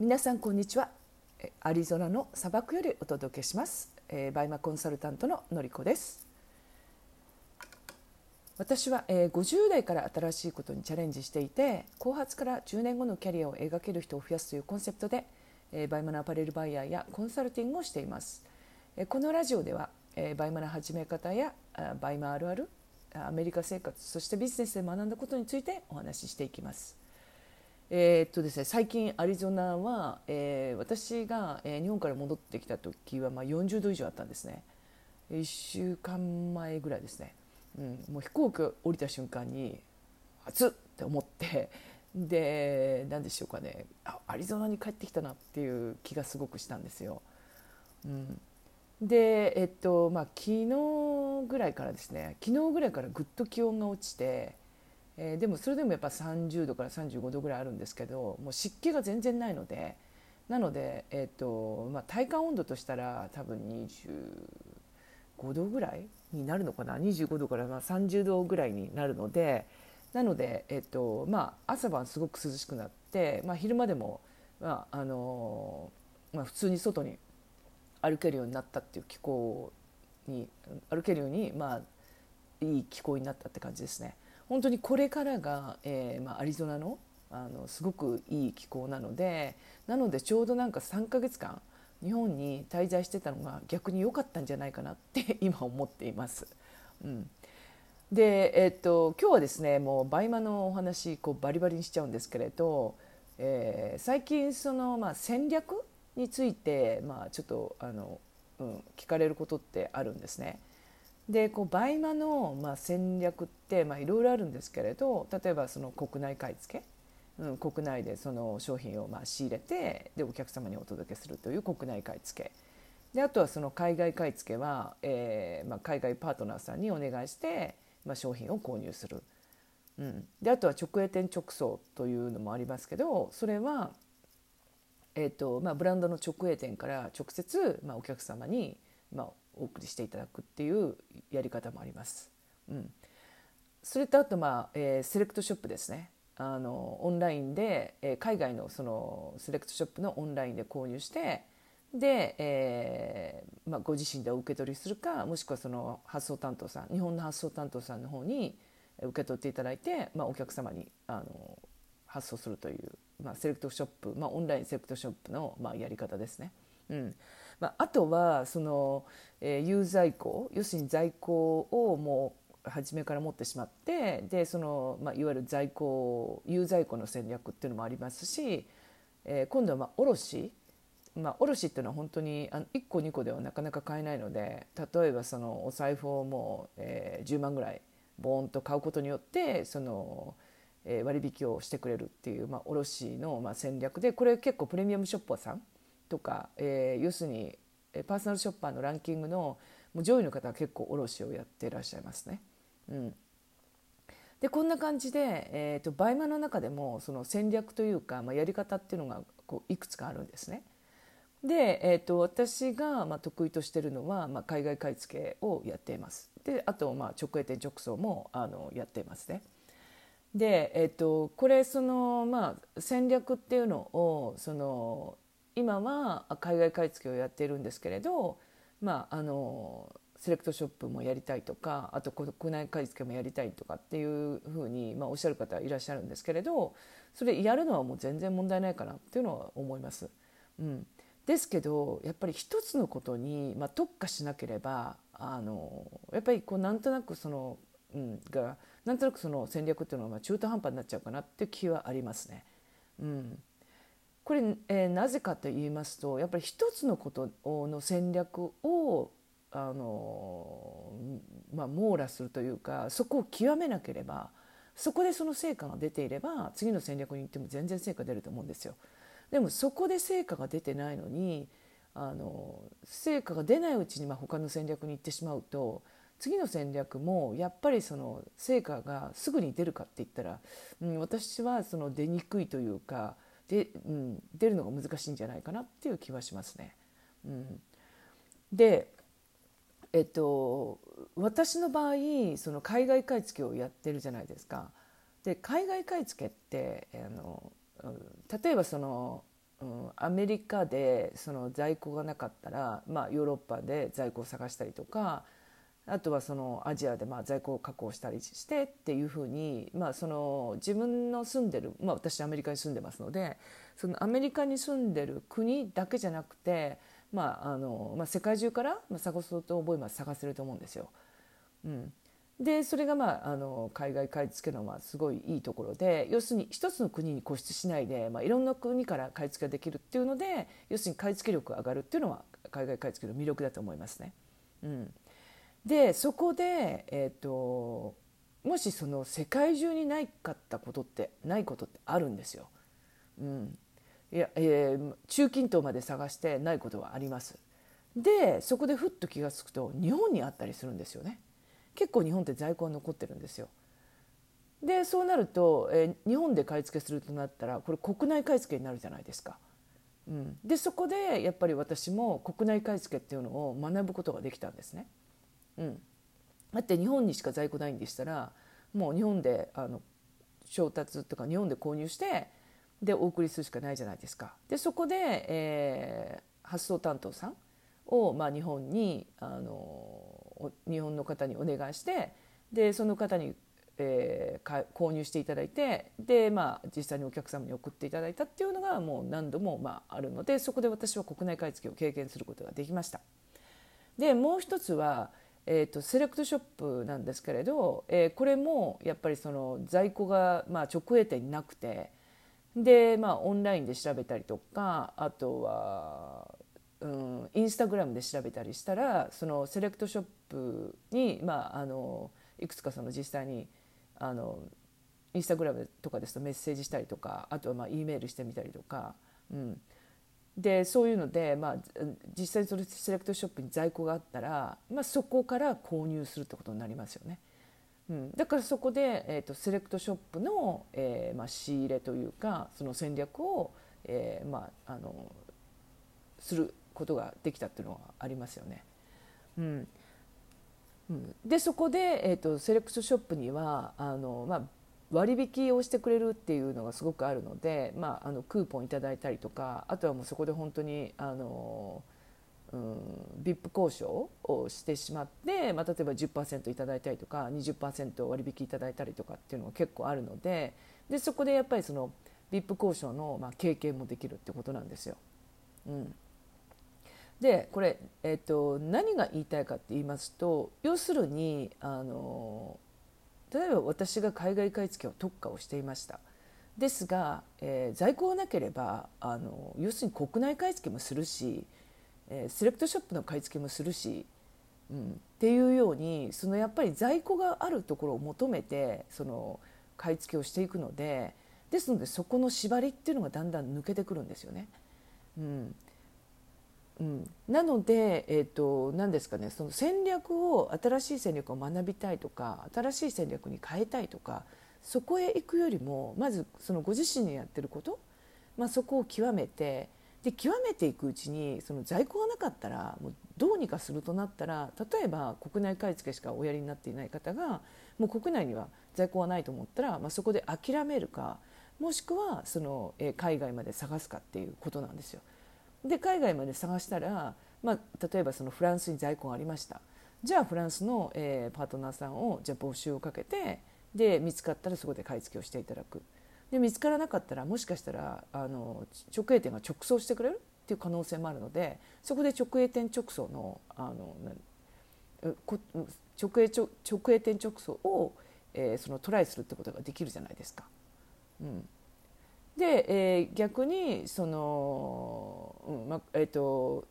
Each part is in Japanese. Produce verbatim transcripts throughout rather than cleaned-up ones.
皆さんこんにちは。アリゾナの砂漠よりお届けします、えー、バイマコンサルタントののりこです。私は、えー、ごじゅうだいから新しいことにチャレンジしていて、後発からじゅうねんごのキャリアを描ける人を増やすというコンセプトで、えー、バイマのアパレルバイヤーやコンサルティングをしています。えー、このラジオでは、えー、バイマの始め方やバイマあるある、アメリカ生活、そしてビジネスで学んだことについてお話ししていきます。えーっとですね、最近アリゾナは、えー、私が、えー、日本から戻ってきた時は、まあ、よんじゅうど以上あったんですね。いっしゅうかんまえぐらいですね、うん、もう飛行機降りた瞬間に暑って思って、で何でしょうかね、あ、アリゾナに帰ってきたなっていう気がすごくしたんですよ、うん、で、えーっとまあ、昨日ぐらいからですね昨日ぐらいからぐっと気温が落ちて、えー、でもそれでもやっぱさんじゅうどからさんじゅうごどぐらいあるんですけど、もう湿気が全然ないので、なので、えーとまあ、体感温度としたら多分にじゅうごどぐらいになるのかな、にじゅうごどからさんじゅうどぐらいになるので、なので、えーとまあ、朝晩すごく涼しくなって、まあ、昼間でも、まああのーまあ、普通に外に歩けるようになったっていう気候に歩けるように、まあ、いい気候になったって感じですね。本当にこれからが、えーまあ、アリゾナ の, あのすごくいい気候なので、なのでちょうどなんかさんかげつかん日本に滞在してたのが逆に良かったんじゃないかなって今思っています、うん、で、えー、っと今日はですね、もうバイマのお話こうバリバリにしちゃうんですけれど、えー、最近その、まあ、戦略について、まあ、ちょっとあの、うん、聞かれることってあるんですね。でこうバイマの、まあ、戦略って、まあ、いろいろあるんですけれど、例えばその国内買い付け、うん、国内でその商品をまあ仕入れて、でお客様にお届けするという国内買い付けで、あとはその海外買い付けは、えーまあ、海外パートナーさんにお願いして、まあ、商品を購入する、うん、であとは直営店直送というのもありますけど、それは、えーとまあ、ブランドの直営店から直接、まあ、お客様に、まあお送りしていただくっていうやり方もあります、うん、それとあと、まあえー、セレクトショップですね。あのオンラインで、えー、海外のそのセレクトショップのオンラインで購入してで、えーまあ、ご自身でお受け取りするか、もしくはその発送担当さん、日本の発送担当さんの方に受け取っていただいて、まあ、お客様にあの発送するという、まあ、セレクトショップ、まあ、オンラインセレクトショップの、まあ、やり方ですね。うんまあ、あとはその、えー、有在庫、要するに在庫をもう初めから持ってしまって、でその、まあ、いわゆる在庫有在庫の戦略っていうのもありますし、えー、今度はまあ卸、まあ、卸っていうのは本当にあのいっこにこではなかなか買えないので、例えばそのお財布をもう、えー、じゅうまんぐらいボーンと買うことによってその、えー、割引をしてくれるっていう、まあ、卸のまあ戦略で、これ結構プレミアムショッパーさんとか、えー、要するにパーソナルショッパーのランキングのもう上位の方は結構卸をやっていらっしゃいますね、うん、でこんな感じで、えーと、バイマの中でもその戦略というか、まあ、やり方っていうのがこういくつかあるんですね。で、えーと、私がまあ得意としているのは、まあ、海外買い付けをやっています。であとまあ直営店直送もあのやっていますね。で、えーと、これその、まあ、戦略っていうのをその今は海外買い付けをやっているんですけれど、まあ、あのセレクトショップもやりたいとか、あと国内買い付けもやりたいとかっていうふうに、まあ、おっしゃる方いらっしゃるんですけれど、それやるのはもう全然問題ないかなっていうのは思います、うん、ですけどやっぱり一つのことに、まあ、特化しなければあのやっぱりこうなんとなくその、うん、がなんとなくその戦略っていうのはまあ中途半端になっちゃうかなっていう気はありますね、うんこれえー、なぜかと言いますと、やっぱり一つのことの戦略をあの、まあ、網羅するというか、そこを極めなければ、そこでその成果が出ていれば次の戦略に行っても全然成果出ると思うんですよ。でもそこで成果が出てないのにあの成果が出ないうちに、まあ、他の戦略に行ってしまうと、次の戦略もやっぱりその成果がすぐに出るかって言ったら、うん、私はその出にくいというかでうん、出るのが難しいんじゃないかなっていう気はしますね、うん、で、えっと、私の場合その海外買い付けをやってるじゃないですか。で海外買い付けってあの例えばそのうん、アメリカでその在庫がなかったら、まあ、ヨーロッパで在庫を探したりとか、あとはそのアジアでまあ在庫を確保したりしてっていうふうに、まあ、その自分の住んでる、まあ、私アメリカに住んでますので、そのアメリカに住んでる国だけじゃなくて、まああのまあ、世界中から探そうと思えば探せると思うんですよ。うん、でそれが、まあ、あの海外買い付けのまあすごいいいところで、要するに一つの国に固執しないで、まあ、いろんな国から買い付けができるっていうので、要するに買い付け力が上がるっていうのは海外買い付けの魅力だと思いますね。うん、でそこで、えーと、もしその世界中にないかったことってないことってあるんですよ。うん、いや、えー、中近東まで探してないことはあります。でそこでふっと気がつくと日本にあったりするんですよね。結構日本って在庫が残ってるんですよ。でそうなると、えー、日本で買い付けするとなったらこれ国内買い付けになるじゃないですか。うん、でそこでやっぱり私も国内買い付けっていうのを学ぶことができたんですね。うん、だって日本にしか在庫ないんでしたら、もう日本であの調達とか日本で購入してでお送りするしかないじゃないですか。でそこで、えー、発送担当さんを、まあ、日本にあの日本の方にお願いして、でその方に、えー、購入していただいて、で、まあ、実際にお客様に送っていただいたっていうのがもう何度も、まあ、あるので、そこで私は国内買い付けを経験することができました。でもう一つは、えーと、セレクトショップなんですけれど、えー、これもやっぱりその在庫が、まあ、直営店になくて、で、まあ、オンラインで調べたりとか、あとはうん、インスタグラムで調べたりしたら、そのセレクトショップに、まあ、あのいくつかその実際にあのインスタグラムとかですとメッセージしたりとか、あとはまあ E メールしてみたりとか、うん、でそういうので、まあ、実際にそのセレクトショップに在庫があったら、まあ、そこから購入するってことになりますよね。うん、だからそこで、えーと、セレクトショップの、えーまあ、仕入れというかその戦略を、えーまあ、あのすることができたっていうのがありますよね。うんうん、でそこで、えーと、セレクトショップにはあの、まあ、割引をしてくれるっていうのがすごくあるので、まあ、あのクーポンいただいたりとか、あとはもうそこで本当にあの、うん、ブイアイピー 交渉をしてしまって、まあ、例えば じゅっパーセント いただいたりとか にじゅっパーセント 割引いただいたりとかっていうのが結構あるので、でそこでやっぱりその ブイアイピー 交渉の、まあ、経験もできるってことなんですよ。うん、でこれ、えーと、何が言いたいかって言いますと、要するにあの例えば私が海外買い付けを特化をしていました。ですが、えー、在庫がなければあの要するに国内買い付けもするし、えー、セレクトショップの買い付けもするし、うん、っていうようにそのやっぱり在庫があるところを求めてその買い付けをしていくので、ですのでそこの縛りっていうのがだんだん抜けてくるんですよね。うんうん、なので、えーと、何ですかね、その戦略を新しい戦略を学びたいとか新しい戦略に変えたいとか、そこへ行くよりもまずそのご自身にやってること、まあ、そこを極めて、で極めていくうちにその在庫がなかったらもうどうにかするとなったら、例えば国内買い付けしかおやりになっていない方がもう国内には在庫がないと思ったら、まあ、そこで諦めるか、もしくはその、えー、海外まで探すかっていうことなんですよ。で海外まで探したら、まあ、例えばそのフランスに在庫がありました。じゃあフランスの、えー、パートナーさんをじゃあ募集をかけて、で見つかったらそこで買い付けをしていただく。で見つからなかったらもしかしたらあの直営店が直送してくれるっていう可能性もあるので、そこで直営店直送の、あの直営、直営店直送を、えー、そのトライするってことができるじゃないですか。うんでえー、逆にその、うんまえー、と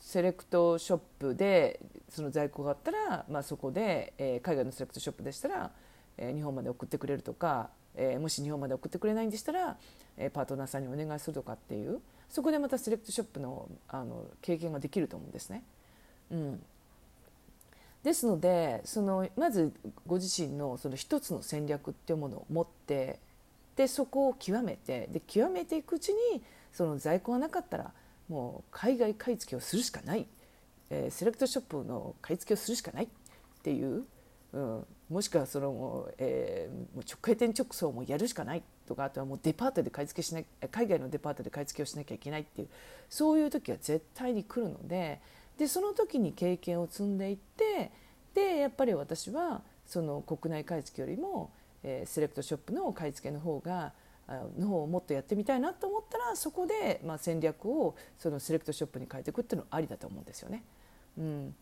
セレクトショップでその在庫があったら、まあ、そこで、えー、海外のセレクトショップでしたら、えー、日本まで送ってくれるとか、えー、もし日本まで送ってくれないんでしたら、えー、パートナーさんにお願いするとかっていう、そこでまたセレクトショップの、あの経験ができると思うんですね。うん、ですのでそのまずご自身のその一つの戦略っていうものを持って、でそこを極めて、で極めていくうちにその在庫がなかったらもう海外買い付けをするしかない、えー、セレクトショップの買い付けをするしかないっていう、うん、もしくはその、えー、もう直営店直送もやるしかないとか、あとはもうデパートで買い付けしな海外のデパートで買い付けをしなきゃいけないっていう、そういう時は絶対に来るので、でその時に経験を積んでいって、でやっぱり私はその国内買い付けよりも、えー、セレクトショップの買い付けの方がの方をもっとやってみたいなと思ったら、そこで、まあ、戦略をそのセレクトショップに変えていくっていうのはありだと思うんですよね。うん、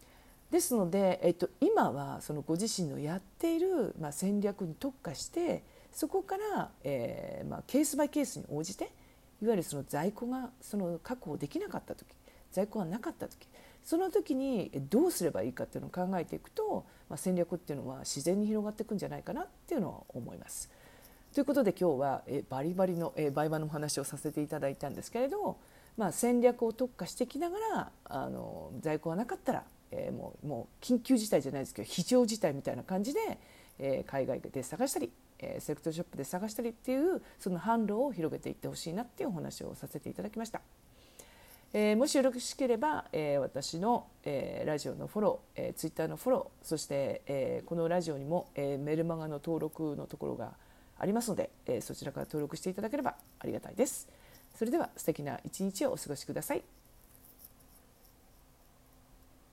ですので、えっと、今はそのご自身のやっている、まあ、戦略に特化して、そこから、えーまあ、ケースバイケースに応じて、いわゆるその在庫がその確保できなかった時、在庫がなかった時、その時にどうすればいいかっていうのを考えていくと、まあ、戦略っていうのは自然に広がっていくんじゃないかなっていうのは思います。ということで今日はバリバリの売買のお話をさせていただいたんですけれど、まあ、戦略を特化していきながら、あの在庫がなかったら、えー、もう、もう緊急事態じゃないですけど非常事態みたいな感じで、えー、海外で探したり、えー、セレクトショップで探したりっていうその販路を広げていってほしいなっていうお話をさせていただきました。えー、もしよろしければ、えー、私の、えー、ラジオのフォロー、えー、ツイッターのフォロー、そして、えー、このラジオにも、えー、メルマガの登録のところがありますので、えー、そちらから登録していただければありがたいです。それでは素敵な一日をお過ごしください。